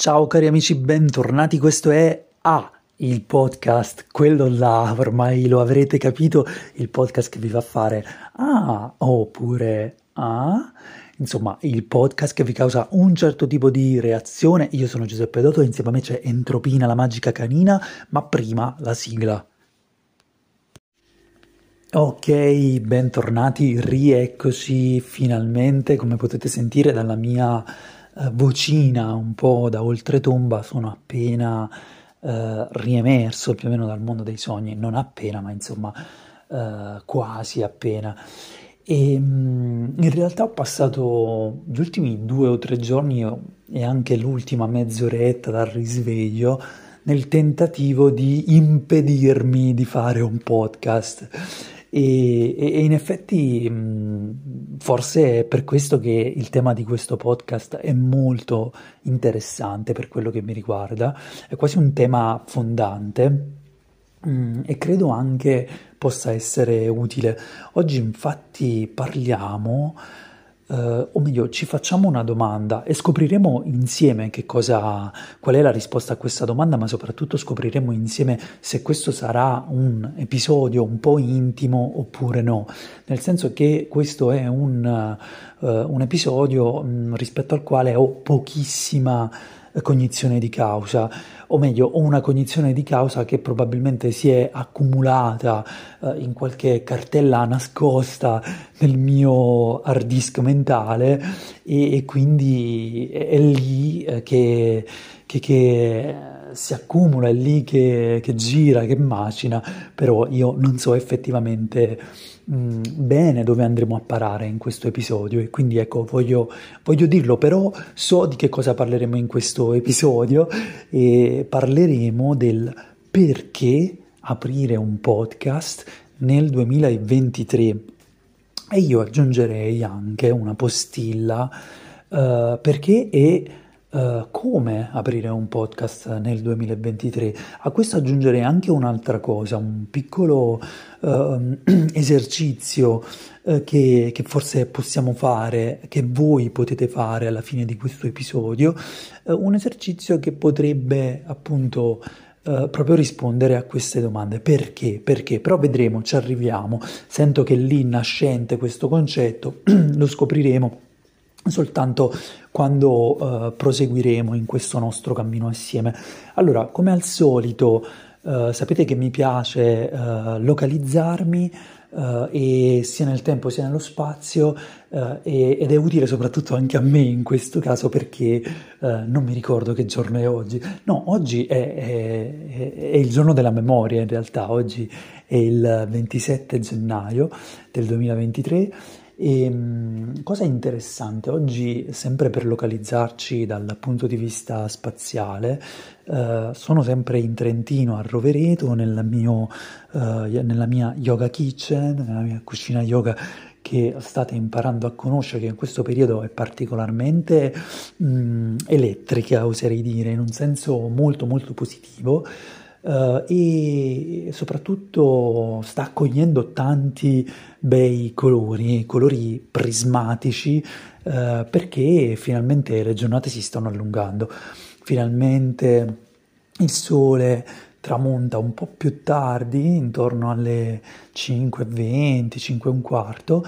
Ciao cari amici, bentornati, questo è il podcast, quello là, ormai lo avrete capito, il podcast che vi fa fare insomma, il podcast che vi causa un certo tipo di reazione. Io sono Giuseppe Dotto e insieme a me c'è Entropina, la magica canina, ma prima la sigla. Ok, bentornati, rieccoci finalmente. Come potete sentire dalla mia vocina un po' da oltretomba, sono appena riemerso più o meno dal mondo dei sogni, non appena, ma insomma quasi appena. E in realtà ho passato gli ultimi 2 o 3 giorni e anche l'ultima mezz'oretta dal risveglio nel tentativo di impedirmi di fare un podcast e in effetti forse è per questo che il tema di questo podcast è molto interessante per quello che mi riguarda, è quasi un tema fondante e credo anche possa essere utile. Oggi infatti parliamo, o meglio ci facciamo una domanda e scopriremo insieme qual è la risposta a questa domanda, ma soprattutto scopriremo insieme se questo sarà un episodio un po' intimo oppure no, nel senso che questo è un episodio rispetto al quale ho pochissima cognizione di causa, o meglio ho una cognizione di causa che probabilmente si è accumulata in qualche cartella nascosta nel mio hard disk mentale e quindi è lì che si accumula, è lì che gira, che macina, però io non so effettivamente bene dove andremo a parare in questo episodio e quindi ecco voglio dirlo, però so di che cosa parleremo in questo episodio e parleremo del perché aprire un podcast nel 2023 e io aggiungerei anche una postilla perché è come aprire un podcast nel 2023. A questo aggiungerei anche un'altra cosa, un piccolo esercizio che forse possiamo fare, che voi potete fare alla fine di questo episodio, un esercizio che potrebbe appunto proprio rispondere a queste domande. Perché? Però vedremo, ci arriviamo. Sento che lì nascente questo concetto, lo scopriremo soltanto quando proseguiremo in questo nostro cammino assieme. Allora, come al solito, sapete che mi piace localizzarmi e sia nel tempo sia nello spazio ed è utile soprattutto anche a me in questo caso perché non mi ricordo che giorno è oggi. No, oggi è il giorno della memoria in realtà, oggi è il 27 gennaio del 2023. E cosa interessante, oggi sempre per localizzarci dal punto di vista spaziale, sono sempre in Trentino a Rovereto nella mia yoga kitchen, nella mia cucina yoga che state imparando a conoscere, che in questo periodo è particolarmente elettrica, oserei dire, in un senso molto molto positivo. E soprattutto sta accogliendo tanti bei colori prismatici perché finalmente le giornate si stanno allungando, finalmente il sole tramonta un po' più tardi, intorno alle 5:20, 5:15,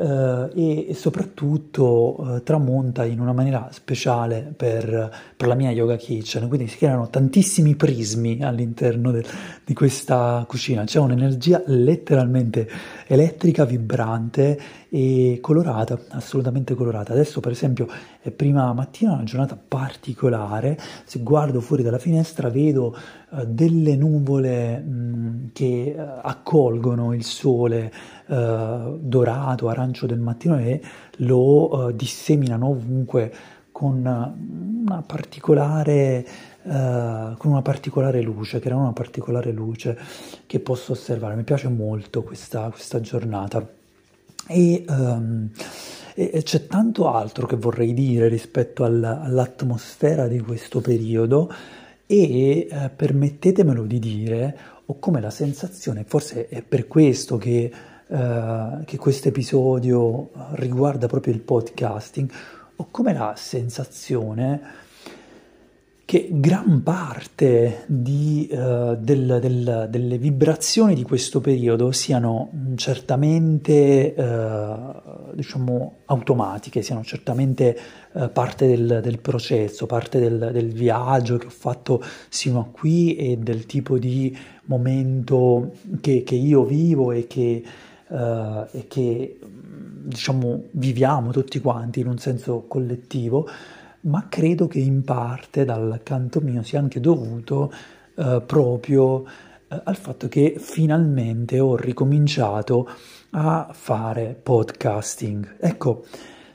e soprattutto tramonta in una maniera speciale per la mia yoga kitchen, quindi si creano tantissimi prismi all'interno di questa cucina, c'è un'energia letteralmente elettrica, vibrante e colorata, assolutamente colorata. Adesso per esempio è prima mattina, una giornata particolare, se guardo fuori dalla finestra vedo delle nuvole che accolgono il sole dorato, arancio del mattino e lo disseminano ovunque con una particolare luce, creano una particolare luce che posso osservare. Mi piace molto questa giornata e c'è tanto altro che vorrei dire rispetto all'atmosfera di questo periodo e permettetemelo di dire, ho come la sensazione, forse è per questo che questo episodio riguarda proprio il podcasting, ho come la sensazione che gran parte delle vibrazioni di questo periodo siano certamente automatiche, siano certamente parte del processo, parte del viaggio che ho fatto sino a qui e del tipo di momento che io vivo e che viviamo tutti quanti in un senso collettivo, ma credo che in parte dal canto mio sia anche dovuto proprio al fatto che finalmente ho ricominciato a fare podcasting. Ecco,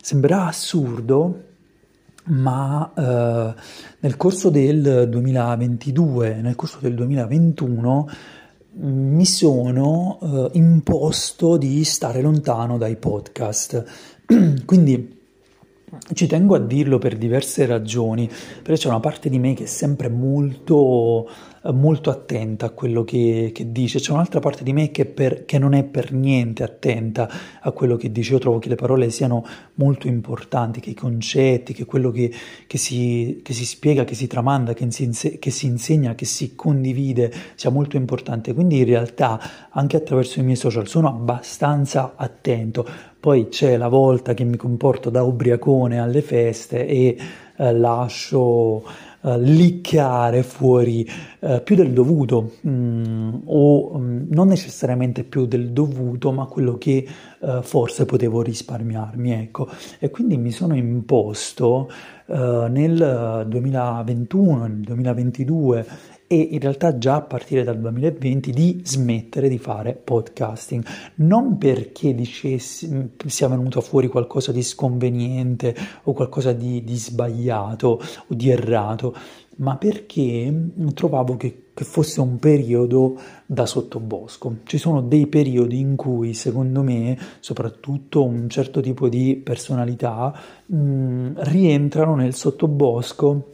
sembrerà assurdo, ma nel corso del 2022, nel corso del 2021 mi sono imposto di stare lontano dai podcast, quindi ci tengo a dirlo per diverse ragioni, perché c'è una parte di me che è sempre molto, molto attenta a quello che dice, c'è un'altra parte di me che non è per niente attenta a quello che dice. Io trovo che le parole siano molto importanti, che i concetti, che quello che si spiega, che si tramanda, che si insegna, che si condivide sia molto importante, quindi in realtà anche attraverso i miei social sono abbastanza attento. Poi c'è la volta che mi comporto da ubriacone alle feste e lascio liccare fuori più del dovuto, o non necessariamente più del dovuto, ma quello che forse potevo risparmiarmi, ecco. E quindi mi sono imposto nel 2021, nel 2022 e in realtà già a partire dal 2020 di smettere di fare podcasting, non perché sia venuto fuori qualcosa di sconveniente o qualcosa di sbagliato o di errato, ma perché trovavo che fosse un periodo da sottobosco. Ci sono dei periodi in cui, secondo me, soprattutto un certo tipo di personalità rientrano nel sottobosco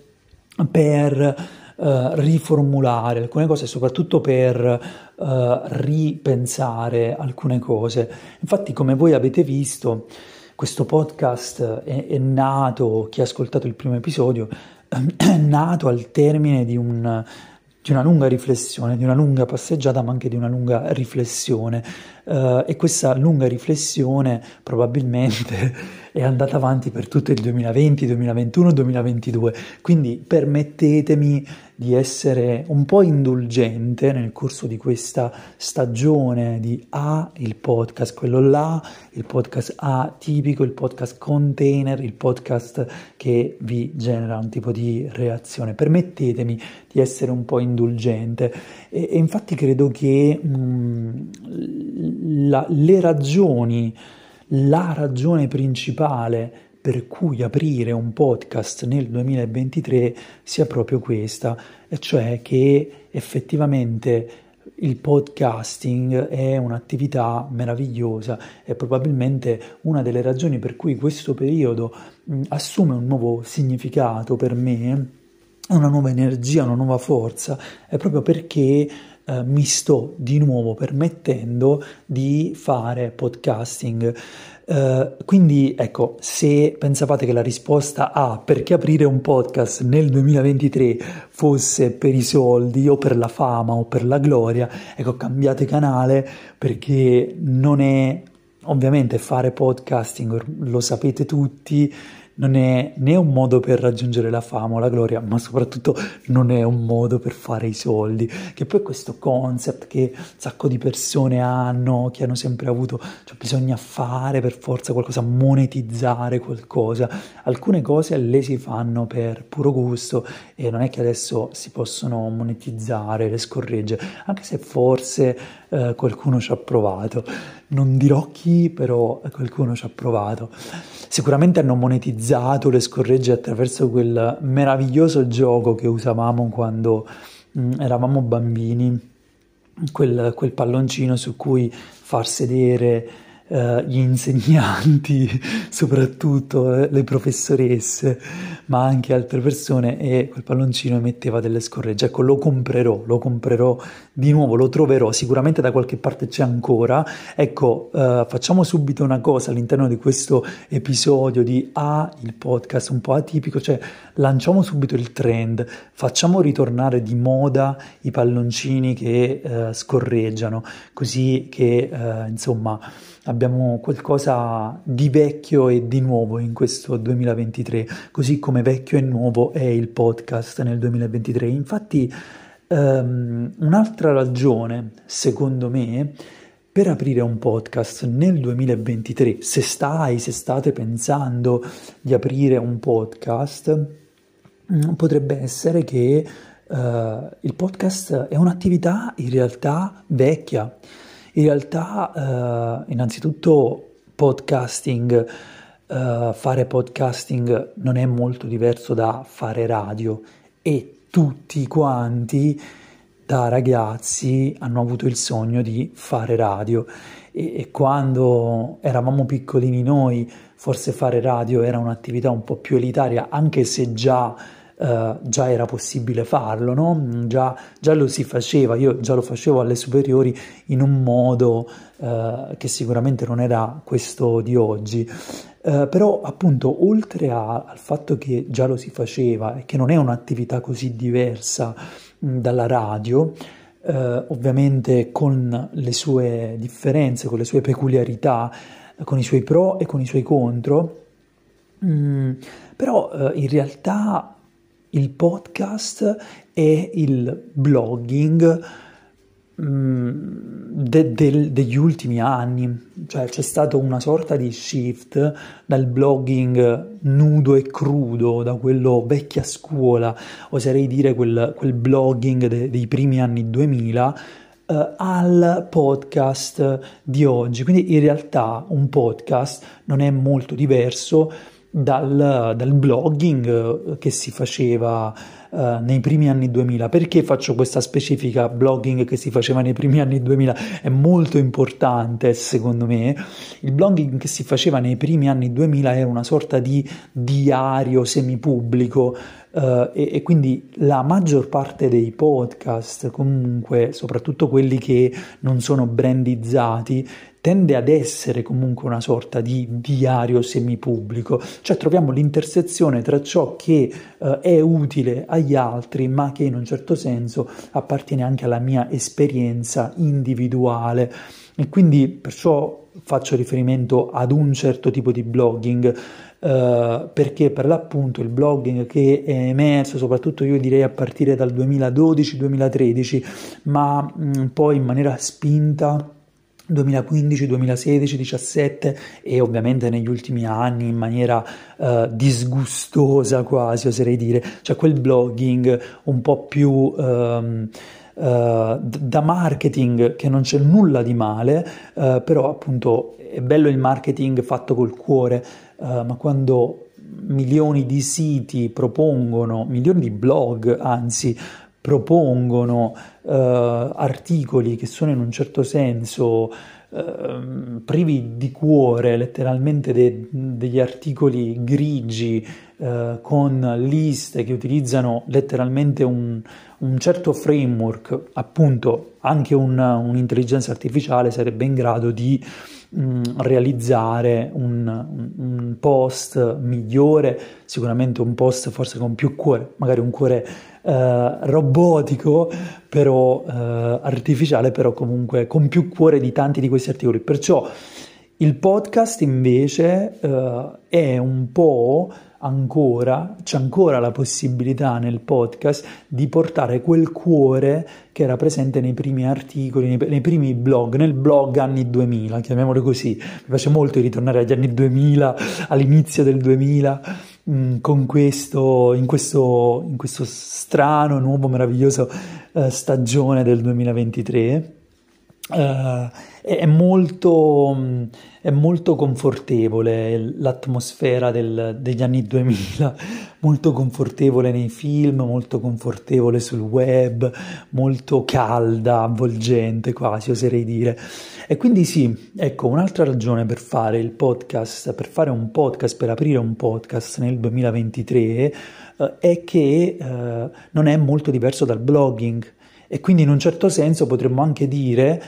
per riformulare alcune cose, soprattutto per ripensare alcune cose. Infatti, come voi avete visto, questo podcast è nato, chi ha ascoltato il primo episodio, è nato al termine di una lunga riflessione, di una lunga passeggiata, ma anche di una lunga riflessione. E questa lunga riflessione probabilmente è andata avanti per tutto il 2020, 2021, 2022. Quindi permettetemi di essere un po' indulgente nel corso di questa stagione di il podcast quello là, il podcast atipico, il podcast container, il podcast che vi genera un tipo di reazione. Permettetemi di essere un po' indulgente e infatti credo che la ragione principale per cui aprire un podcast nel 2023 sia proprio questa, e cioè che effettivamente il podcasting è un'attività meravigliosa, è probabilmente una delle ragioni per cui questo periodo assume un nuovo significato per me, una nuova energia, una nuova forza, è proprio perché mi sto di nuovo permettendo di fare podcasting. Quindi ecco, se pensavate che la risposta perché aprire un podcast nel 2023 fosse per i soldi o per la fama o per la gloria, ecco, cambiate canale, perché non è, ovviamente fare podcasting, lo sapete tutti, non è né un modo per raggiungere la fama o la gloria, ma soprattutto non è un modo per fare i soldi, che poi questo concept che un sacco di persone hanno, che hanno sempre avuto, cioè bisogna fare per forza qualcosa, monetizzare qualcosa. Alcune cose le si fanno per puro gusto e non è che adesso si possono monetizzare le scorregge, anche se forse qualcuno ci ha provato. Non dirò chi, però qualcuno ci ha provato. Sicuramente hanno monetizzato le scorregge attraverso quel meraviglioso gioco che usavamo quando eravamo bambini, quel palloncino su cui far sedere gli insegnanti, soprattutto le professoresse, ma anche altre persone, e quel palloncino emetteva delle scorregge. Ecco, lo comprerò di nuovo, lo troverò, sicuramente da qualche parte c'è ancora. Ecco, facciamo subito una cosa all'interno di questo episodio di il podcast un po' atipico, cioè lanciamo subito il trend, facciamo ritornare di moda i palloncini che scorreggiano, così che insomma abbiamo qualcosa di vecchio e di nuovo in questo 2023, così come vecchio e nuovo è il podcast nel 2023. Infatti un'altra ragione, secondo me, per aprire un podcast nel 2023, se state pensando di aprire un podcast, potrebbe essere che il podcast è un'attività in realtà vecchia. In realtà, innanzitutto, fare podcasting non è molto diverso da fare radio, e tutti quanti da ragazzi hanno avuto il sogno di fare radio, e quando eravamo piccolini noi forse fare radio era un'attività un po' più elitaria, anche se già era possibile farlo, no? Già lo si faceva, io già lo facevo alle superiori in un modo che sicuramente non era questo di oggi. Però appunto, oltre al fatto che già lo si faceva e che non è un'attività così diversa dalla radio, ovviamente con le sue differenze, con le sue peculiarità, con i suoi pro e con i suoi contro, però in realtà il podcast è il blogging degli ultimi anni. Cioè c'è stato una sorta di shift dal blogging nudo e crudo, da quello vecchia scuola, oserei dire quel blogging dei primi anni 2000, al podcast di oggi. Quindi in realtà un podcast non è molto diverso dal blogging che si faceva nei primi anni 2000. Perché faccio questa specifica, blogging che si faceva nei primi anni 2000? È molto importante, secondo me. Il blogging che si faceva nei primi anni 2000 era una sorta di diario semipubblico, e quindi la maggior parte dei podcast, comunque soprattutto quelli che non sono brandizzati, tende ad essere comunque una sorta di diario semipubblico, cioè troviamo l'intersezione tra ciò che è utile agli altri, ma che in un certo senso appartiene anche alla mia esperienza individuale, e quindi perciò faccio riferimento ad un certo tipo di blogging, perché per l'appunto il blogging che è emerso soprattutto, io direi, a partire dal 2012-2013, ma poi in maniera spinta 2015, 2016, 2017 e ovviamente negli ultimi anni in maniera disgustosa, quasi oserei dire, cioè quel blogging un po' più da marketing, che non c'è nulla di male, però appunto è bello il marketing fatto col cuore, ma quando milioni di siti propongono, milioni di blog anzi propongono articoli che sono in un certo senso privi di cuore, letteralmente degli articoli grigi, con liste che utilizzano letteralmente un certo framework, appunto anche un'intelligenza artificiale sarebbe in grado di realizzare un post migliore, sicuramente un post forse con più cuore, magari un cuore robotico, però artificiale, però comunque con più cuore di tanti di questi articoli. Perciò il podcast invece è un po' ancora, c'è ancora la possibilità nel podcast di portare quel cuore che era presente nei primi articoli, nei primi blog, nel blog anni 2000, chiamiamolo così. Mi piace molto ritornare agli anni 2000, all'inizio del 2000, con questo strano, nuovo, meraviglioso stagione del 2023. è molto confortevole l'atmosfera degli anni 2000, molto confortevole nei film, molto confortevole sul web, molto calda, avvolgente quasi oserei dire. E quindi sì, ecco, un'altra ragione per fare il podcast, per fare un podcast, per aprire un podcast nel 2023 è che non è molto diverso dal blogging, e quindi in un certo senso potremmo anche dire,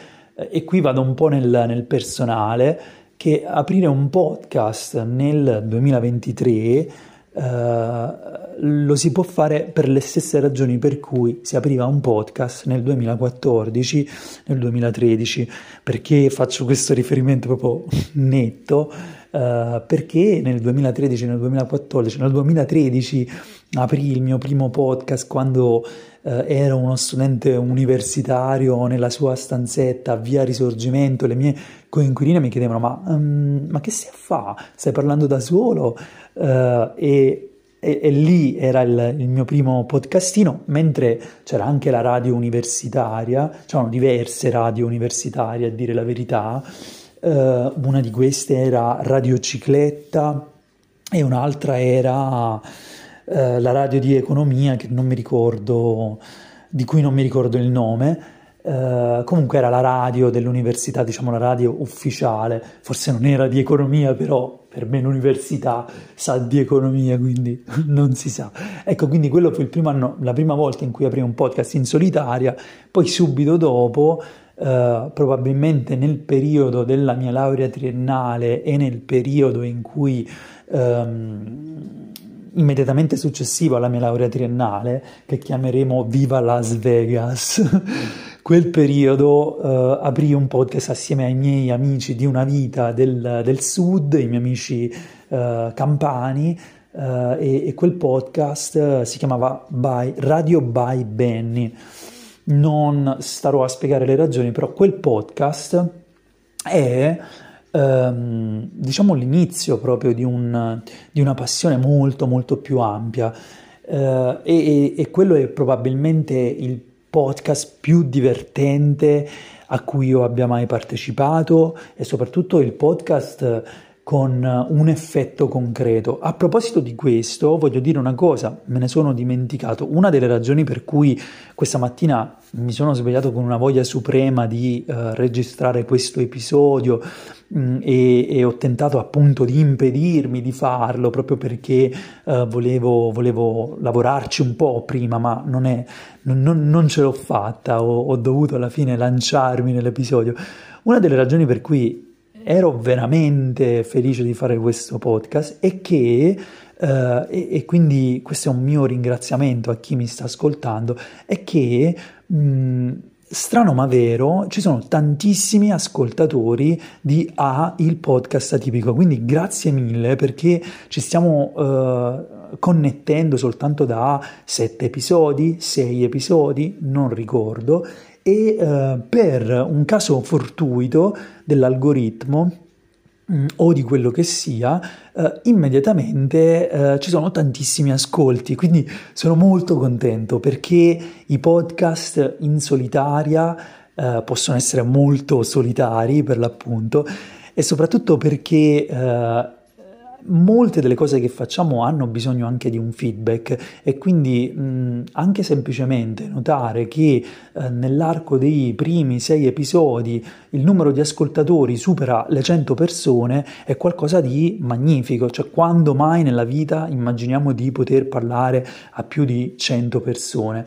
e qui vado un po' nel personale, che aprire un podcast nel 2023 lo si può fare per le stesse ragioni per cui si apriva un podcast nel 2014, nel 2013. Perché faccio questo riferimento proprio netto? Perché nel 2013, nel 2014, nel 2013 aprì il mio primo podcast quando ero uno studente universitario nella sua stanzetta a via Risorgimento. Le mie coinquiline mi chiedevano: ma che stai a fa? Stai parlando da solo? E lì era il mio primo podcastino, mentre c'era anche la radio universitaria, c'erano diverse radio universitarie a dire la verità. Una di queste era Radio Cicletta e un'altra era la radio di economia che non mi ricordo, di cui non mi ricordo il nome. Comunque era la radio dell'università, diciamo la radio ufficiale, forse non era di economia, però per me l'università sa di economia, quindi non si sa. Ecco, quindi quello fu il primo anno, la prima volta in cui aprì un podcast in solitaria. Poi subito dopo, probabilmente nel periodo della mia laurea triennale e nel periodo in cui immediatamente successivo alla mia laurea triennale, che chiameremo Viva Las Vegas, quel periodo aprì un podcast assieme ai miei amici di Una Vita del Sud, i miei amici campani, e quel podcast si chiamava Radio by Benny. Non starò a spiegare le ragioni, però quel podcast è diciamo l'inizio proprio di una passione molto molto più ampia, e quello è probabilmente il podcast più divertente a cui io abbia mai partecipato, e soprattutto il podcast con un effetto concreto. A proposito di questo, voglio dire una cosa, me ne sono dimenticato. Una delle ragioni per cui questa mattina mi sono svegliato con una voglia suprema di registrare questo episodio e ho tentato appunto di impedirmi di farlo, proprio perché volevo lavorarci un po' prima, ma non ce l'ho fatta, ho dovuto alla fine lanciarmi nell'episodio. Una delle ragioni per cui ero veramente felice di fare questo podcast è che, e quindi questo è un mio ringraziamento a chi mi sta ascoltando, è che, strano ma vero, ci sono tantissimi ascoltatori di il podcast atipico, quindi grazie mille, perché ci stiamo connettendo soltanto da 6 episodi, non ricordo, e per un caso fortuito dell'algoritmo o di quello che sia, immediatamente ci sono tantissimi ascolti, quindi sono molto contento, perché i podcast in solitaria possono essere molto solitari per l'appunto, e soprattutto perché molte delle cose che facciamo hanno bisogno anche di un feedback, e quindi anche semplicemente notare che nell'arco dei primi 6 episodi il numero di ascoltatori supera le 100 persone è qualcosa di magnifico. Cioè, quando mai nella vita immaginiamo di poter parlare a più di 100 persone?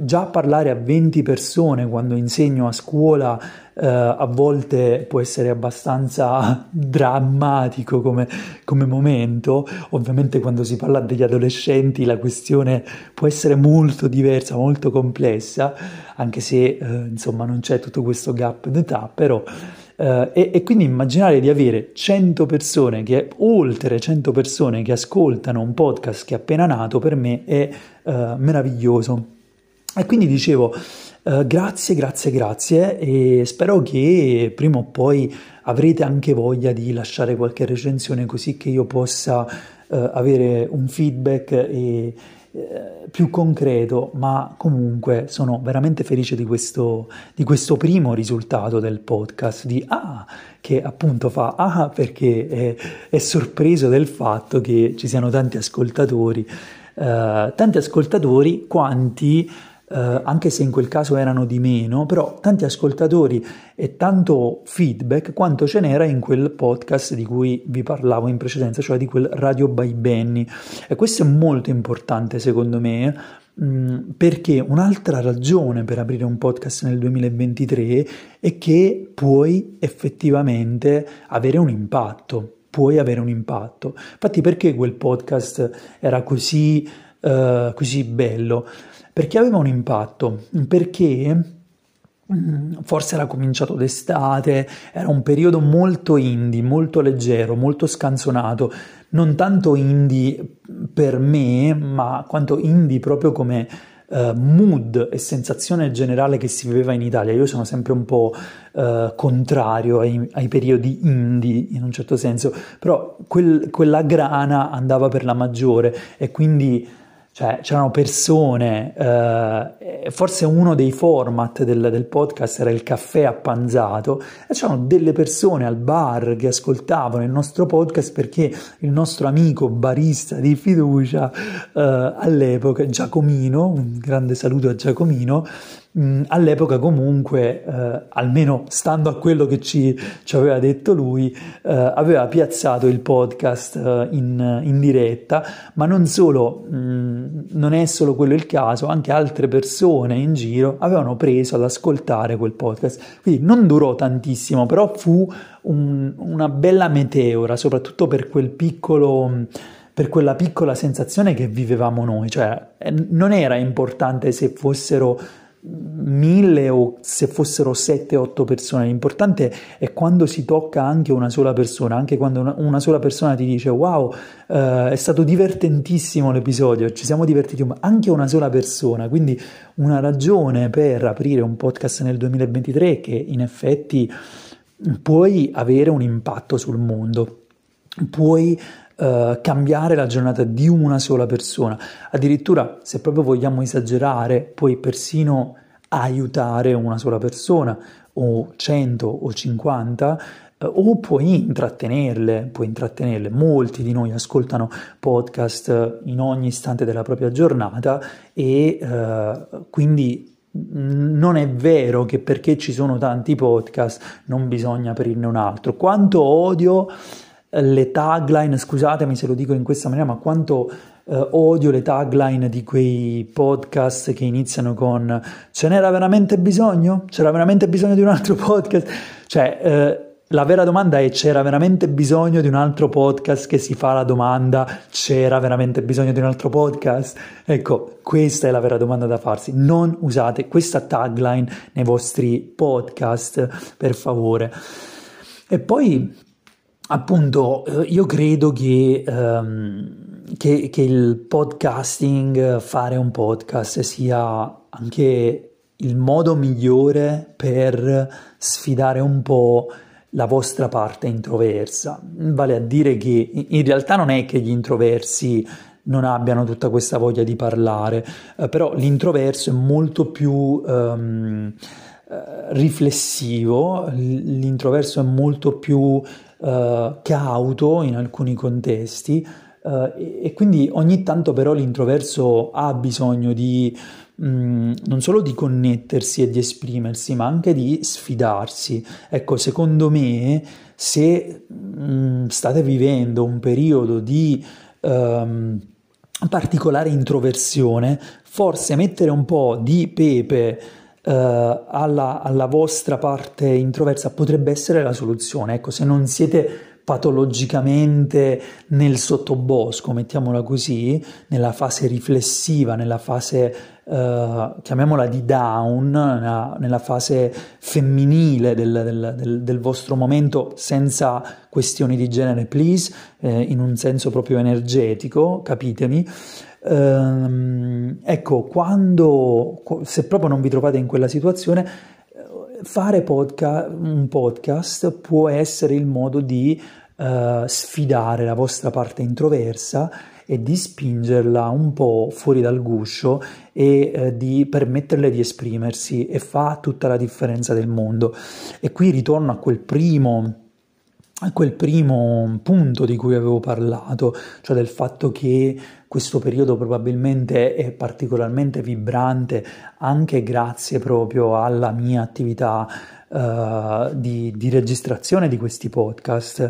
Già parlare a 20 persone quando insegno a scuola a volte può essere abbastanza drammatico come momento. Ovviamente quando si parla degli adolescenti la questione può essere molto diversa, molto complessa, anche se insomma non c'è tutto questo gap d'età, però e quindi immaginare di avere 100 persone, che oltre 100 persone che ascoltano un podcast che è appena nato, per me è meraviglioso. E quindi dicevo grazie, e spero che prima o poi avrete anche voglia di lasciare qualche recensione, così che io possa avere un feedback e, più concreto, ma comunque sono veramente felice di questo primo risultato del podcast, di che appunto fa perché è sorpreso del fatto che ci siano tanti ascoltatori quanti, anche se in quel caso erano di meno, però tanti ascoltatori e tanto feedback quanto ce n'era in quel podcast di cui vi parlavo in precedenza, cioè di quel Radio by Benny. E questo è molto importante secondo me, perché un'altra ragione per aprire un podcast nel 2023 è che puoi effettivamente avere un impatto, Infatti perché quel podcast era così bello? Perché aveva un impatto, perché forse era cominciato d'estate, era un periodo molto indie, molto leggero, molto scanzonato, non tanto indie per me, ma quanto indie proprio come mood e sensazione generale che si viveva in Italia. Io sono sempre un po' contrario ai periodi indie in un certo senso, però quella grana andava per la maggiore e quindi... Cioè, c'erano persone, forse uno dei format del podcast era il caffè appanzato, e c'erano delle persone al bar che ascoltavano il nostro podcast perché il nostro amico barista di fiducia all'epoca, Giacomino, un grande saluto a Giacomino, all'epoca comunque, almeno stando a quello che ci aveva detto lui, aveva piazzato il podcast in diretta, ma non solo, non è solo quello il caso, anche altre persone in giro avevano preso ad ascoltare quel podcast, quindi non durò tantissimo, però fu una bella meteora, soprattutto per per quella piccola sensazione che vivevamo noi. Cioè, non era importante se fossero 1000 o se fossero 7-8 persone, l'importante è quando si tocca anche una sola persona, anche quando una sola persona ti dice wow, è stato divertentissimo l'episodio, ci siamo divertiti, ma anche una sola persona. Quindi una ragione per aprire un podcast nel 2023 che in effetti puoi avere un impatto sul mondo, puoi cambiare la giornata di una sola persona, addirittura se proprio vogliamo esagerare puoi persino aiutare una sola persona o 100 o 50, o puoi intrattenerle. Molti di noi ascoltano podcast in ogni istante della propria giornata e quindi non è vero che perché ci sono tanti podcast non bisogna aprirne un altro. Quanto odio le tagline, scusatemi se lo dico in questa maniera, ma quanto odio le tagline di quei podcast che iniziano con "ce n'era veramente bisogno? C'era veramente bisogno di un altro podcast?" Cioè, la vera domanda è: c'era veramente bisogno di un altro podcast? Che si fa la domanda: c'era veramente bisogno di un altro podcast? Ecco, questa è la vera domanda da farsi. Non usate questa tagline nei vostri podcast, per favore. E poi... appunto, io credo che il podcasting, fare un podcast, sia anche il modo migliore per sfidare un po' la vostra parte introversa. Vale a dire che in realtà non è che gli introversi non abbiano tutta questa voglia di parlare, però l'introverso è molto più... riflessivo, l'introverso è molto più cauto in alcuni contesti, e quindi ogni tanto però l'introverso ha bisogno di non solo di connettersi e di esprimersi, ma anche di sfidarsi. Ecco, secondo me, se state vivendo un periodo di particolare introversione, forse mettere un po' di pepe alla vostra parte introversa potrebbe essere la soluzione. Ecco, se non siete patologicamente nel sottobosco, mettiamola così, nella fase riflessiva, nella fase chiamiamola di down, nella fase femminile del vostro momento, senza questioni di genere, please, in un senso proprio energetico, capitemi. Ecco, se proprio non vi trovate in quella situazione, fare un podcast può essere il modo di sfidare la vostra parte introversa e di spingerla un po' fuori dal guscio e di permetterle di esprimersi, e fa tutta la differenza del mondo. E qui ritorno a quel primo punto di cui avevo parlato, cioè del fatto che questo periodo probabilmente è particolarmente vibrante anche grazie proprio alla mia attività di registrazione di questi podcast.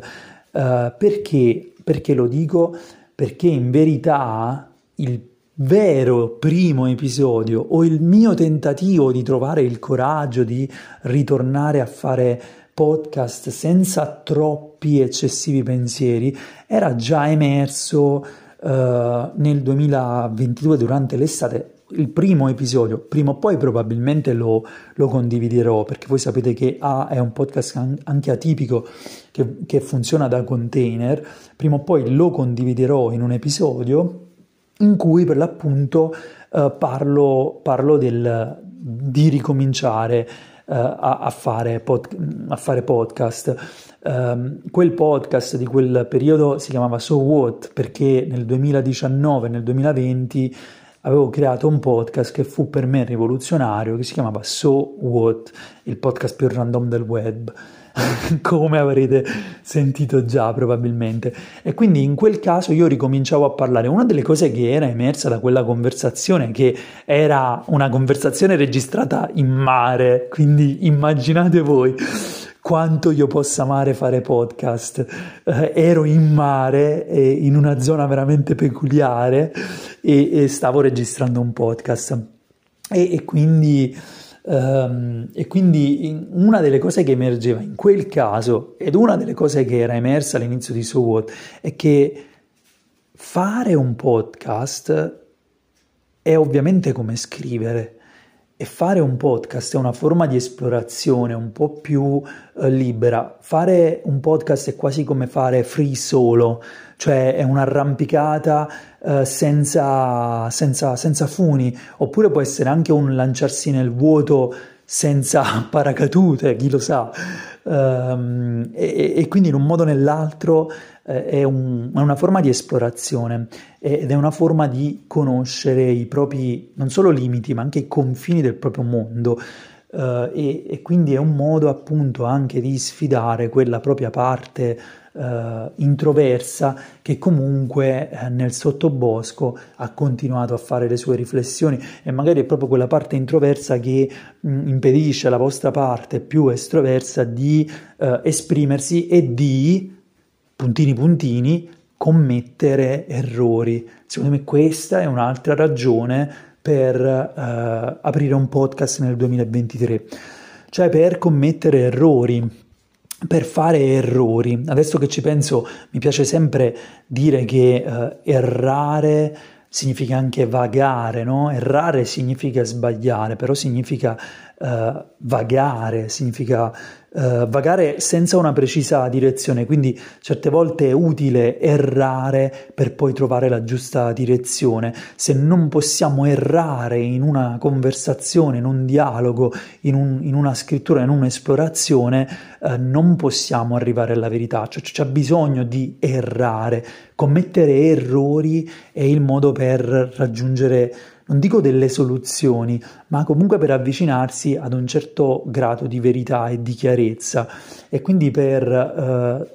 Perché lo dico? Perché in verità il vero primo episodio, o il mio tentativo di trovare il coraggio di ritornare a fare podcast senza troppi eccessivi pensieri, era già emerso nel 2022 durante l'estate. Il primo episodio, prima o poi probabilmente lo condividerò, perché voi sapete che è un podcast anche atipico che funziona da container. Prima o poi lo condividerò in un episodio in cui per l'appunto parlo di ricominciare a fare podcast. Quel podcast di quel periodo si chiamava So What, perché nel 2019 e nel 2020 avevo creato un podcast che fu per me rivoluzionario, che si chiamava So What, il podcast più random del web, come avrete sentito già probabilmente. E quindi in quel caso io ricominciavo a parlare. Una delle cose che era emersa da quella conversazione, che era una conversazione registrata in mare, quindi immaginate voi quanto io possa amare fare podcast, ero in mare, in una zona veramente peculiare, e stavo registrando un podcast, e quindi una delle cose che emergeva in quel caso, ed una delle cose che era emersa all'inizio di So What, è che fare un podcast è ovviamente come scrivere, e fare un podcast è una forma di esplorazione un po' più libera. Fare un podcast è quasi come fare free solo, cioè è un'arrampicata senza funi, oppure può essere anche un lanciarsi nel vuoto senza paracadute, chi lo sa. E quindi in un modo o nell'altro è una forma di esplorazione, ed è una forma di conoscere i propri, non solo limiti, ma anche i confini del proprio mondo, e quindi è un modo appunto anche di sfidare quella propria parte introversa che comunque nel sottobosco ha continuato a fare le sue riflessioni, e magari è proprio quella parte introversa che impedisce alla vostra parte più estroversa di esprimersi e di puntini commettere errori. Secondo me questa è un'altra ragione per aprire un podcast nel 2023, cioè per commettere errori, per fare errori. Adesso che ci penso, mi piace sempre dire che errare significa anche vagare, no? Errare significa sbagliare, però significa vagare, significa vagare senza una precisa direzione, quindi certe volte è utile errare per poi trovare la giusta direzione. Se non possiamo errare in una conversazione, in un dialogo, in una scrittura, in un'esplorazione, non possiamo arrivare alla verità, cioè c'è bisogno di errare. Commettere errori è il modo per raggiungere, non dico delle soluzioni, ma comunque per avvicinarsi ad un certo grado di verità e di chiarezza, e quindi per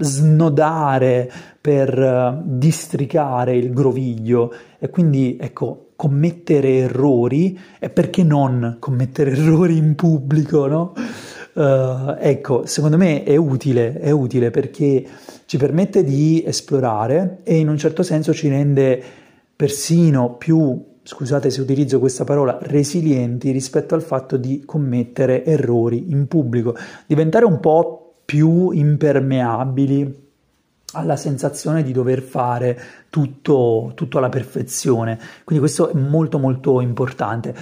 snodare, per districare il groviglio. E quindi ecco, commettere errori, e perché non commettere errori in pubblico, no? Ecco, secondo me è utile perché ci permette di esplorare, e in un certo senso ci rende persino più, scusate se utilizzo questa parola, resilienti rispetto al fatto di commettere errori in pubblico, diventare un po' più impermeabili alla sensazione di dover fare tutto alla perfezione. Quindi questo è molto molto importante.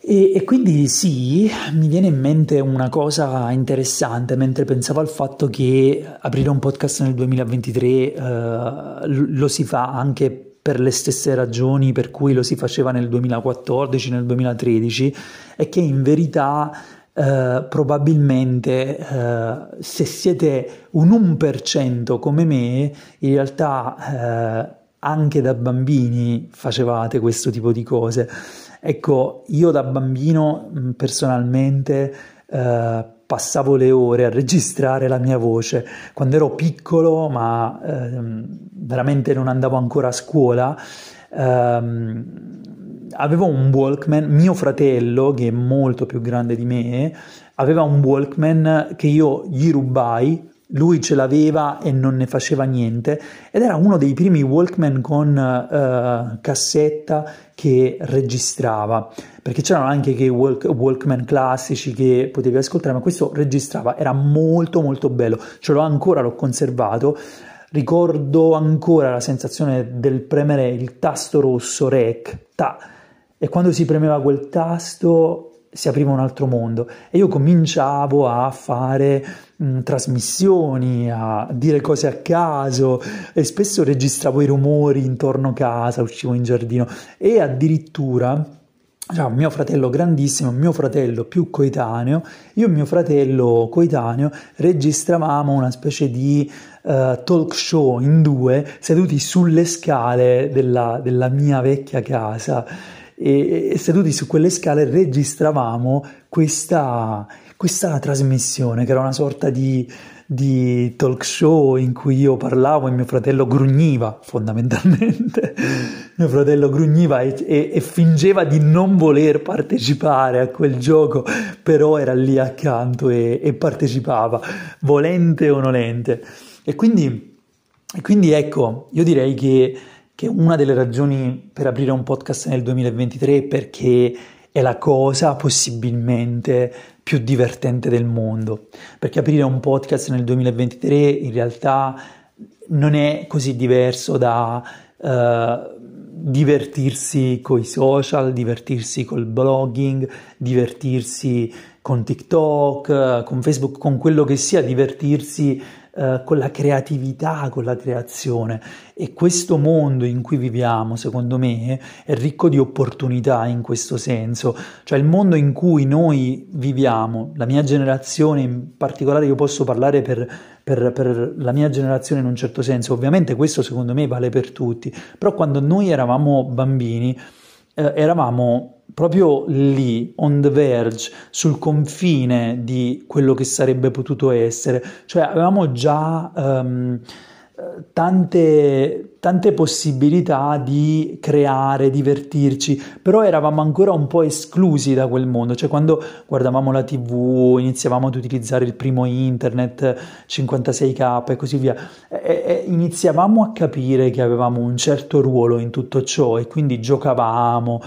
E quindi sì, mi viene in mente una cosa interessante mentre pensavo al fatto che aprire un podcast nel 2023 lo si fa anche per le stesse ragioni per cui lo si faceva nel 2014, nel 2013, è che in verità probabilmente se siete un 1% come me, in realtà anche da bambini facevate questo tipo di cose. Ecco, io da bambino personalmente passavo le ore a registrare la mia voce. Quando ero piccolo, ma veramente non andavo ancora a scuola, avevo un Walkman. Mio fratello, che è molto più grande di me, aveva un Walkman che io gli rubai. Lui ce l'aveva e non ne faceva niente, ed era uno dei primi Walkman con cassetta che registrava, perché c'erano anche che Walkman classici che potevi ascoltare, ma questo registrava. Era molto molto bello, ce l'ho ancora, l'ho conservato. Ricordo ancora la sensazione del premere il tasto rosso REC, e quando si premeva quel tasto si apriva un altro mondo, e io cominciavo a fare trasmissioni, a dire cose a caso, e spesso registravo i rumori intorno a casa, uscivo in giardino, e addirittura, cioè, mio fratello grandissimo, mio fratello più coetaneo, io e mio fratello coetaneo registravamo una specie di talk show in due, seduti sulle scale della mia vecchia casa. E seduti su quelle scale registravamo questa trasmissione, che era una sorta di talk show in cui io parlavo e mio fratello grugniva, fondamentalmente. Mio fratello grugniva e fingeva di non voler partecipare a quel gioco, però era lì accanto e partecipava, volente o nolente. E quindi ecco, io direi che una delle ragioni per aprire un podcast nel 2023 perché è la cosa possibilmente più divertente del mondo, perché aprire un podcast nel 2023 in realtà non è così diverso da divertirsi coi social, divertirsi col blogging, divertirsi con TikTok, con Facebook, con quello che sia, divertirsi con la creatività, con la creazione. E questo mondo in cui viviamo, secondo me, è ricco di opportunità in questo senso. Cioè, il mondo in cui noi viviamo, la mia generazione in particolare, io posso parlare per la mia generazione in un certo senso, ovviamente questo secondo me vale per tutti, però quando noi eravamo bambini eravamo proprio lì, on the verge, sul confine di quello che sarebbe potuto essere. Cioè, avevamo già tante possibilità di creare, divertirci, però eravamo ancora un po' esclusi da quel mondo. Cioè, quando guardavamo la TV, iniziavamo ad utilizzare il primo internet, 56k e così via, e iniziavamo a capire che avevamo un certo ruolo in tutto ciò, e quindi giocavamo.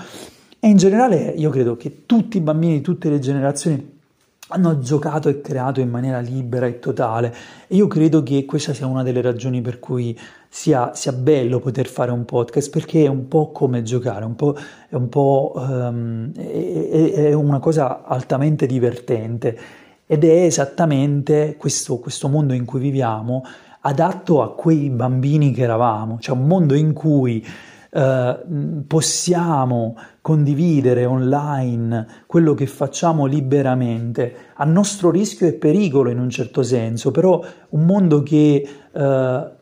E in generale io credo che tutti i bambini di tutte le generazioni hanno giocato e creato in maniera libera e totale, e io credo che questa sia una delle ragioni per cui sia bello poter fare un podcast, perché è un po' come giocare, è una cosa altamente divertente, ed è esattamente questo mondo in cui viviamo adatto a quei bambini che eravamo. Cioè, un mondo in cui possiamo condividere online quello che facciamo liberamente, a nostro rischio e pericolo in un certo senso, però un mondo che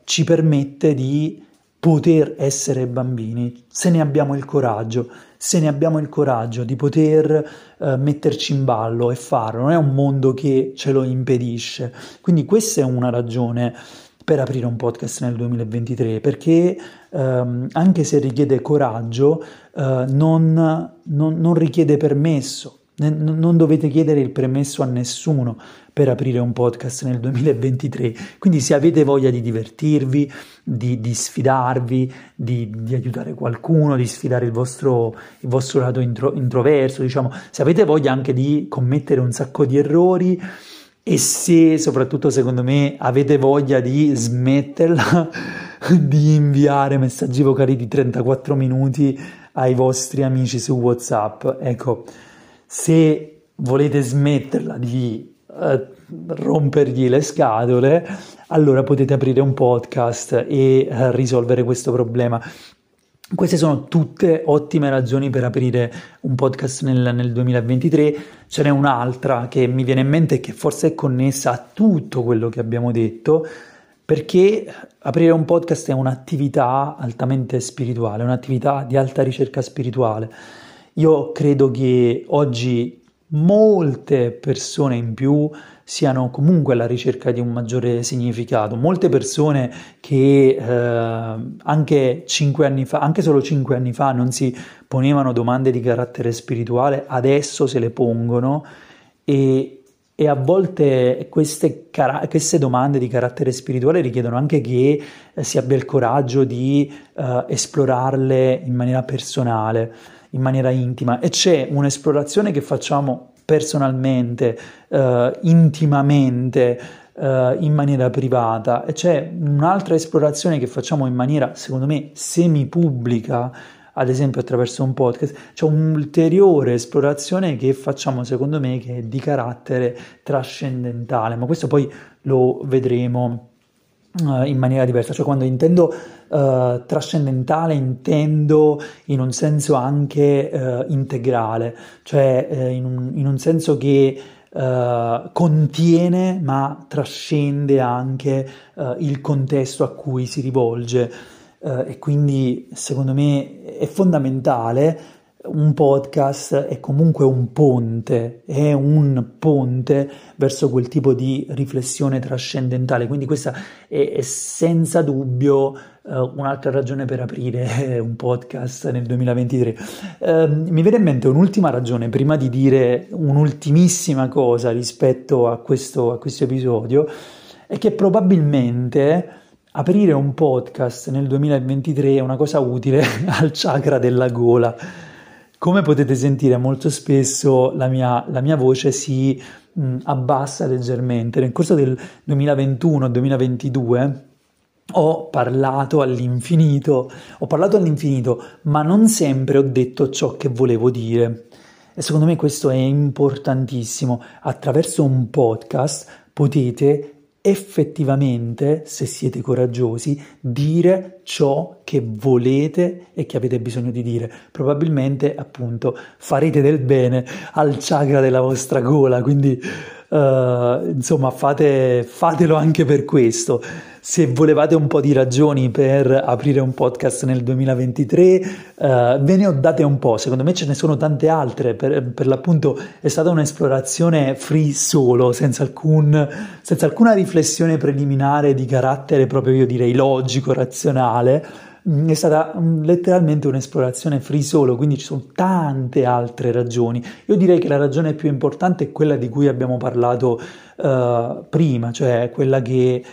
ci permette di poter essere bambini, se ne abbiamo il coraggio di poter metterci in ballo e farlo. Non è un mondo che ce lo impedisce. Quindi questa è una ragione per aprire un podcast nel 2023, perché anche se richiede coraggio, non richiede permesso, non dovete chiedere il permesso a nessuno per aprire un podcast nel 2023. Quindi se avete voglia di divertirvi, di sfidarvi, di aiutare qualcuno, di sfidare il vostro lato introverso, diciamo, se avete voglia anche di commettere un sacco di errori, e se soprattutto, secondo me, avete voglia di smetterla di inviare messaggi vocali di 34 minuti ai vostri amici su WhatsApp, ecco, se volete smetterla di rompergli le scatole, allora potete aprire un podcast e risolvere questo problema. Queste sono tutte ottime ragioni per aprire un podcast nel 2023. Ce n'è un'altra che mi viene in mente e che forse è connessa a tutto quello che abbiamo detto, perché aprire un podcast è un'attività altamente spirituale, un'attività di alta ricerca spirituale. Io credo che oggi molte persone in più siano comunque alla ricerca di un maggiore significato. Molte persone che anche 5 anni fa, anche solo 5 anni fa, non si ponevano domande di carattere spirituale, adesso se le pongono, e a volte queste domande di carattere spirituale richiedono anche che si abbia il coraggio di esplorarle in maniera personale, in maniera intima, e c'è un'esplorazione che facciamo personalmente, intimamente, in maniera privata, e c'è un'altra esplorazione che facciamo in maniera, secondo me, semipubblica, ad esempio attraverso un podcast. C'è un'ulteriore esplorazione che facciamo, secondo me, che è di carattere trascendentale, ma questo poi lo vedremo in maniera diversa. Cioè, quando intendo trascendentale, intendo in un senso anche integrale, cioè in un senso che contiene ma trascende anche il contesto a cui si rivolge, e quindi secondo me è fondamentale. Un podcast è comunque un ponte, è un ponte verso quel tipo di riflessione trascendentale, quindi questa è senza dubbio un'altra ragione per aprire un podcast nel 2023. Mi viene in mente un'ultima ragione, prima di dire un'ultimissima cosa rispetto a questo episodio, è che probabilmente aprire un podcast nel 2023 è una cosa utile al chakra della gola. Come potete sentire, molto spesso la mia voce si abbassa leggermente. Nel corso del 2021-2022 ho parlato all'infinito, ma non sempre ho detto ciò che volevo dire. E secondo me questo è importantissimo. Attraverso un podcast potete effettivamente, se siete coraggiosi, dire ciò che volete e che avete bisogno di dire. Probabilmente, appunto, farete del bene al chakra della vostra gola, quindi insomma fatelo anche per questo. Se volevate un po' di ragioni per aprire un podcast nel 2023, ve ne ho date un po', secondo me ce ne sono tante altre, per l'appunto è stata un'esplorazione free solo, senza alcuna riflessione preliminare di carattere proprio, io direi, logico, razionale. È stata letteralmente un'esplorazione free solo, quindi ci sono tante altre ragioni. Io direi che la ragione più importante è quella di cui abbiamo parlato prima, cioè quella che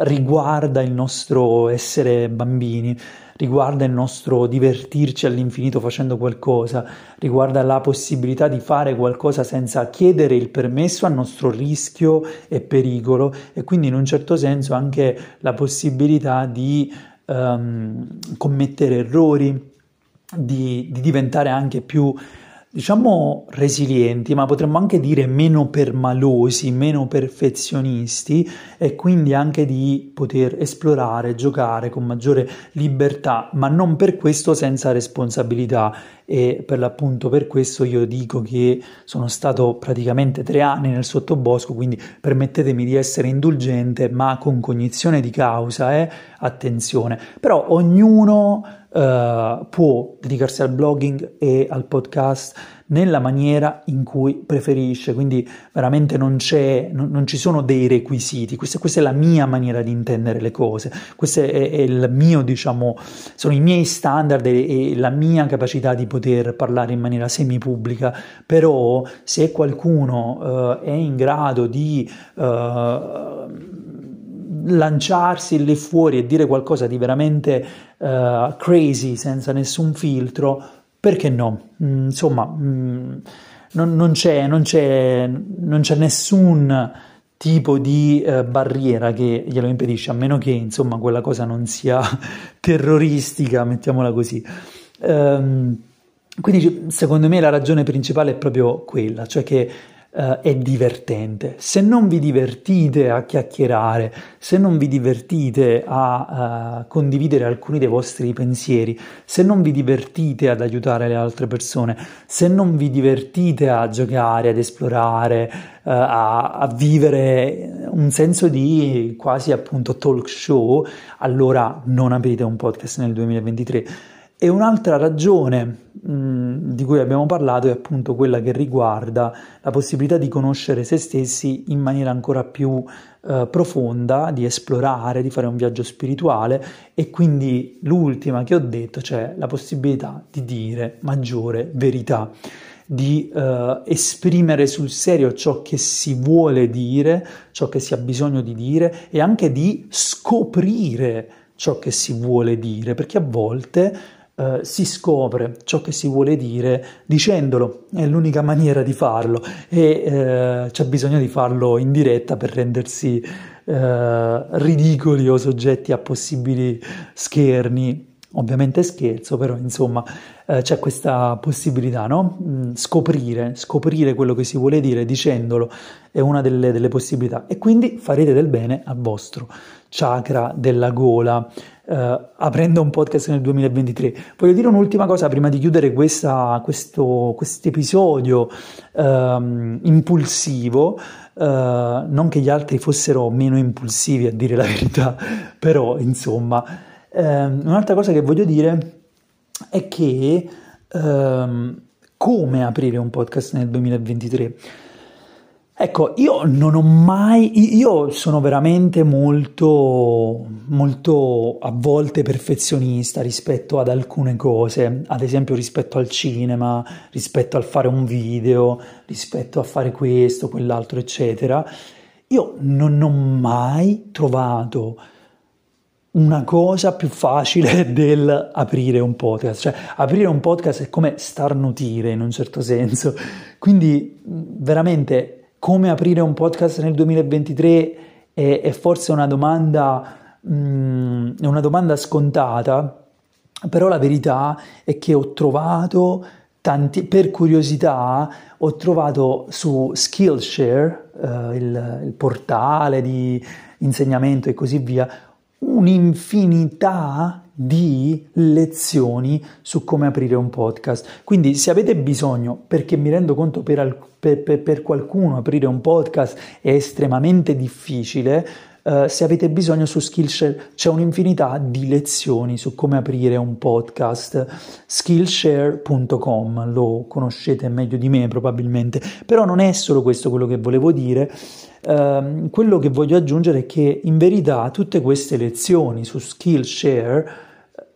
riguarda il nostro essere bambini, riguarda il nostro divertirci all'infinito facendo qualcosa, riguarda la possibilità di fare qualcosa senza chiedere il permesso a nostro rischio e pericolo, e quindi in un certo senso anche la possibilità di commettere errori, di diventare anche più, diciamo, resilienti, ma potremmo anche dire meno permalosi, meno perfezionisti, e quindi anche di poter esplorare, giocare con maggiore libertà, ma non per questo senza responsabilità. E per l'appunto per questo io dico che sono stato praticamente 3 anni nel sottobosco, quindi permettetemi di essere indulgente, ma con cognizione di causa, attenzione. Però ognuno può dedicarsi al blogging e al podcast nella maniera in cui preferisce, quindi veramente non ci sono dei requisiti. Questa è la mia maniera di intendere le cose, questo è il mio, diciamo, sono i miei standard e la mia capacità di poter parlare in maniera semipubblica. Però se qualcuno è in grado di lanciarsi lì fuori e dire qualcosa di veramente crazy, senza nessun filtro, perché no? Insomma, non c'è nessun tipo di barriera che glielo impedisce, a meno che, insomma, quella cosa non sia terroristica, mettiamola così. Quindi secondo me la ragione principale è proprio quella, cioè che è divertente. Se non vi divertite a chiacchierare, se non vi divertite a condividere alcuni dei vostri pensieri, se non vi divertite ad aiutare le altre persone, se non vi divertite a giocare, ad esplorare, a vivere un senso di quasi appunto talk show, allora non aprite un podcast nel 2023. E un'altra ragione di cui abbiamo parlato è appunto quella che riguarda la possibilità di conoscere se stessi in maniera ancora più profonda, di esplorare, di fare un viaggio spirituale, e quindi l'ultima che ho detto, cioè la possibilità di dire maggiore verità, di esprimere sul serio ciò che si vuole dire, ciò che si ha bisogno di dire, e anche di scoprire ciò che si vuole dire, perché a volte si scopre ciò che si vuole dire dicendolo, è l'unica maniera di farlo, e c'è bisogno di farlo in diretta per rendersi ridicoli o soggetti a possibili scherni. Ovviamente scherzo, però insomma c'è questa possibilità, no? Scoprire quello che si vuole dire dicendolo è una delle possibilità, e quindi farete del bene al vostro chakra della gola aprendo un podcast nel 2023. Voglio dire un'ultima cosa prima di chiudere questo episodio impulsivo, non che gli altri fossero meno impulsivi, a dire la verità, però insomma un'altra cosa che voglio dire è che come aprire un podcast nel 2023. Ecco, io sono veramente molto, molto a volte perfezionista rispetto ad alcune cose, ad esempio rispetto al cinema, rispetto al fare un video, rispetto a fare questo, quell'altro, eccetera. Io non ho mai trovato una cosa più facile del aprire un podcast, cioè aprire un podcast è come starnutire in un certo senso, quindi veramente come aprire un podcast nel 2023 è forse una domanda scontata, però la verità è che ho trovato per curiosità ho trovato su Skillshare, il portale di insegnamento e così via, un'infinità di lezioni su come aprire un podcast. Quindi se avete bisogno, perché mi rendo conto per qualcuno aprire un podcast è estremamente difficile, se avete bisogno su Skillshare c'è un'infinità di lezioni su come aprire un podcast, skillshare.com, lo conoscete meglio di me probabilmente, però non è solo questo quello che volevo dire. Quello che voglio aggiungere è che in verità tutte queste lezioni su Skillshare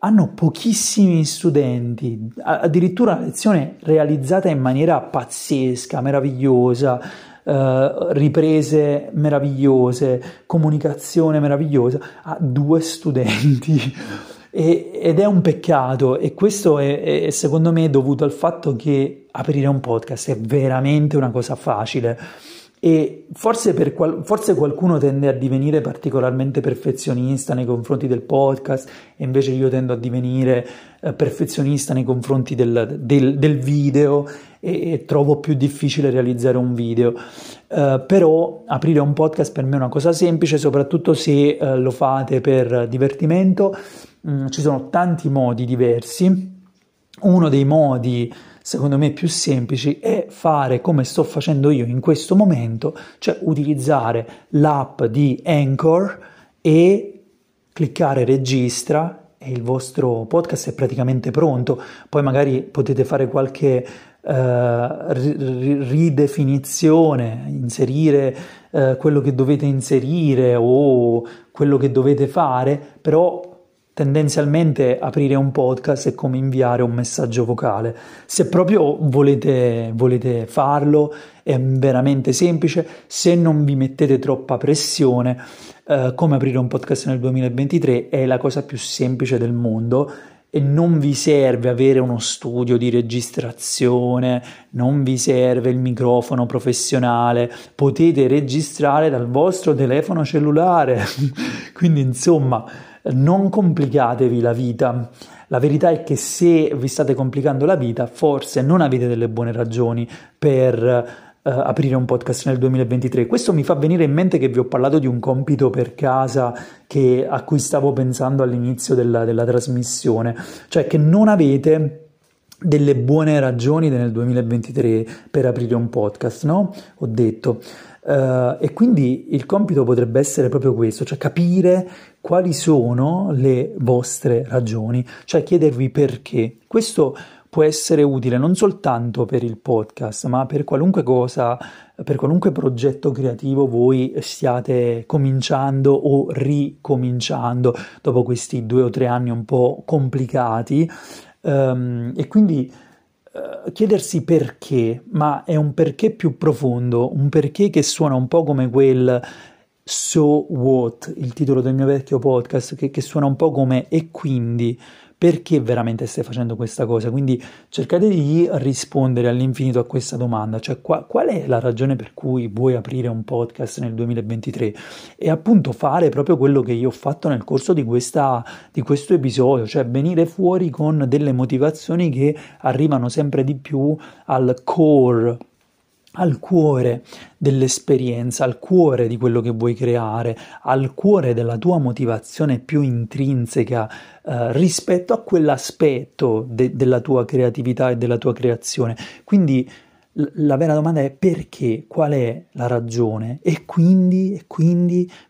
hanno pochissimi studenti, addirittura una lezione realizzata in maniera pazzesca, meravigliosa, riprese meravigliose, comunicazione meravigliosa, a 2 studenti ed è un peccato, e questo è secondo me dovuto al fatto che aprire un podcast è veramente una cosa facile. E forse qualcuno tende a divenire particolarmente perfezionista nei confronti del podcast, e invece io tendo a divenire perfezionista nei confronti del video, e trovo più difficile realizzare un video, però aprire un podcast per me è una cosa semplice, soprattutto se lo fate per divertimento. Ci sono tanti modi diversi. Uno dei modi secondo me più semplici è fare come sto facendo io in questo momento, cioè utilizzare l'app di Anchor e cliccare registra e il vostro podcast è praticamente pronto. Poi magari potete fare qualche ridefinizione, inserire quello che dovete inserire o quello che dovete fare, però tendenzialmente aprire un podcast è come inviare un messaggio vocale. Se proprio volete farlo è veramente semplice, se non vi mettete troppa pressione. Come aprire un podcast nel 2023 è la cosa più semplice del mondo, e non vi serve avere uno studio di registrazione, non vi serve il microfono professionale, potete registrare dal vostro telefono cellulare quindi insomma non complicatevi la vita. La verità è che se vi state complicando la vita, forse non avete delle buone ragioni per aprire un podcast nel 2023. Questo mi fa venire in mente che vi ho parlato di un compito per casa a cui stavo pensando all'inizio della trasmissione, cioè che non avete delle buone ragioni nel 2023 per aprire un podcast, no? Ho detto. E quindi il compito potrebbe essere proprio questo, cioè capire quali sono le vostre ragioni, cioè chiedervi perché. Questo può essere utile non soltanto per il podcast, ma per qualunque cosa, per qualunque progetto creativo voi stiate cominciando o ricominciando dopo questi 2 o 3 anni un po' complicati. E quindi chiedersi perché, ma è un perché più profondo, un perché che suona un po' come quel So What, il titolo del mio vecchio podcast, che suona un po' come e quindi, perché veramente stai facendo questa cosa? Quindi cercate di rispondere all'infinito a questa domanda, cioè qual è la ragione per cui vuoi aprire un podcast nel 2023? E appunto fare proprio quello che io ho fatto nel corso di questo episodio, cioè venire fuori con delle motivazioni che arrivano sempre di più al cuore dell'esperienza, al cuore di quello che vuoi creare, al cuore della tua motivazione più intrinseca rispetto a quell'aspetto della tua creatività e della tua creazione. Quindi la vera domanda è perché, qual è la ragione? E quindi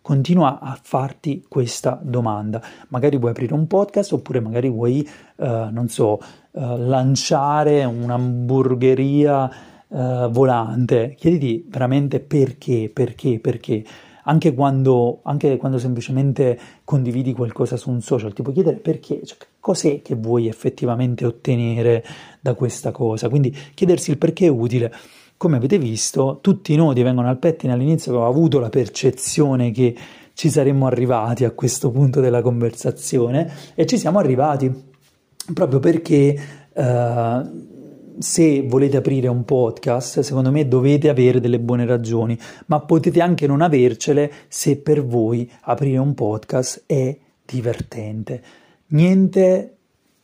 continua a farti questa domanda. Magari vuoi aprire un podcast, oppure magari vuoi, lanciare un'hamburgeria volante. Chiediti veramente perché. Anche quando semplicemente condividi qualcosa su un social, ti puoi chiedere perché, cioè, cos'è che vuoi effettivamente ottenere da questa cosa. Quindi chiedersi il perché è utile. Come avete visto, tutti i nodi vengono al pettine all'inizio. Ho avuto la percezione che ci saremmo arrivati a questo punto della conversazione, e ci siamo arrivati proprio perché se volete aprire un podcast, secondo me dovete avere delle buone ragioni, ma potete anche non avercele se per voi aprire un podcast è divertente. Niente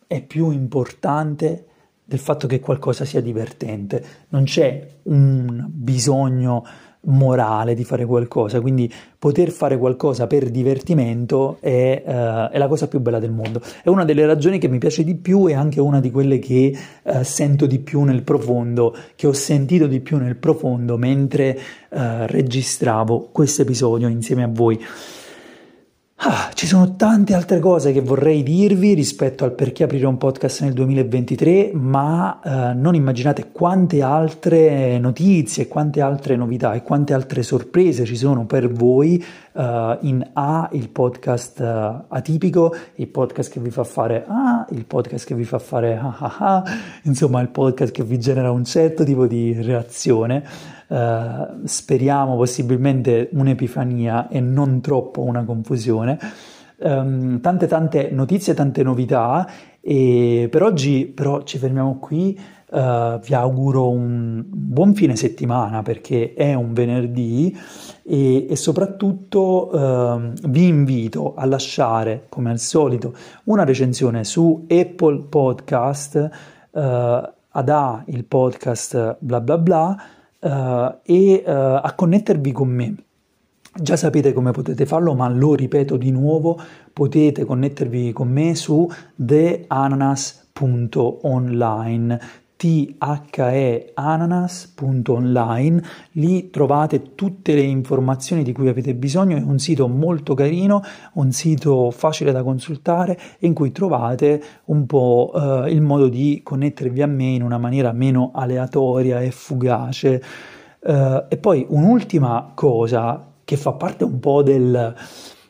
è più importante del fatto che qualcosa sia divertente. Non c'è un bisogno morale di fare qualcosa, quindi poter fare qualcosa per divertimento è la cosa più bella del mondo. È una delle ragioni che mi piace di più, e anche una di quelle che sento di più nel profondo, che ho sentito di più nel profondo mentre registravo questo episodio insieme a voi. Ci sono tante altre cose che vorrei dirvi rispetto al perché aprire un podcast nel 2023, ma non immaginate quante altre notizie, quante altre novità e quante altre sorprese ci sono per voi in A, il podcast atipico, il podcast che vi fa fare insomma il podcast che vi genera un certo tipo di reazione. Speriamo possibilmente un'epifania e non troppo una confusione. Tante notizie, tante novità, e per oggi però ci fermiamo qui. Vi auguro un buon fine settimana, perché è un venerdì, e soprattutto vi invito a lasciare, come al solito, una recensione su Apple Podcast, ad A il podcast bla bla bla, a connettervi con me. Già sapete come potete farlo, ma lo ripeto di nuovo: potete connettervi con me su theananas.online, theananas.online. Lì trovate tutte le informazioni di cui avete bisogno. È un sito molto carino, un sito facile da consultare, in cui trovate un po' il modo di connettervi a me in una maniera meno aleatoria e fugace. E poi un'ultima cosa che fa parte un po' delle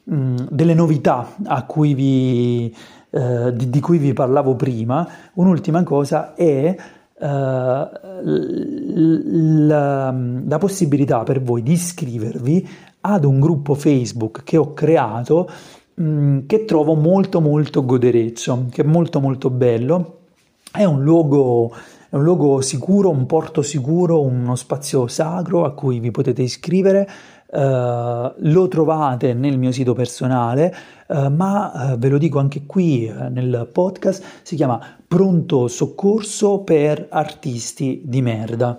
novità a cui di cui vi parlavo prima. Un'ultima cosa è la possibilità per voi di iscrivervi ad un gruppo Facebook che ho creato, che trovo molto molto godereccio, che è molto molto bello. È un luogo sicuro, un porto sicuro, uno spazio sacro a cui vi potete iscrivere. lo trovate nel mio sito personale, ma ve lo dico anche qui nel podcast, si chiama Pronto soccorso per artisti di merda.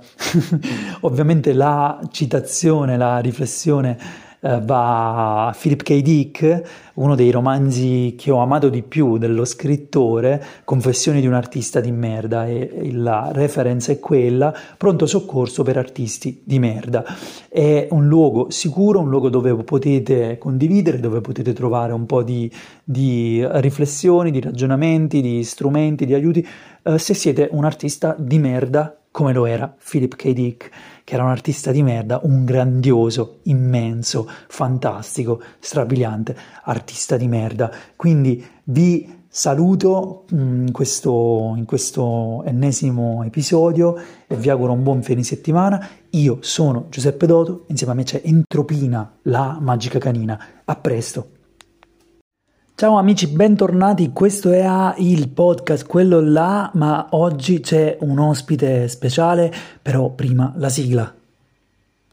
Ovviamente la citazione, la riflessione va a Philip K. Dick, uno dei romanzi che ho amato di più dello scrittore, Confessioni di un artista di merda, e la referenza è quella, Pronto soccorso per artisti di merda. È un luogo sicuro, un luogo dove potete condividere, dove potete trovare un po' di riflessioni, di ragionamenti, di strumenti, di aiuti, se siete un artista di merda come lo era Philip K. Dick, che era un artista di merda, un grandioso, immenso, fantastico, strabiliante artista di merda. Quindi vi saluto in questo ennesimo episodio e vi auguro un buon fine settimana. Io sono Giuseppe Dotto, insieme a me c'è Entropina, la magica canina. A presto! Ciao amici, bentornati, questo è il podcast, quello là, ma oggi c'è un ospite speciale, però prima la sigla.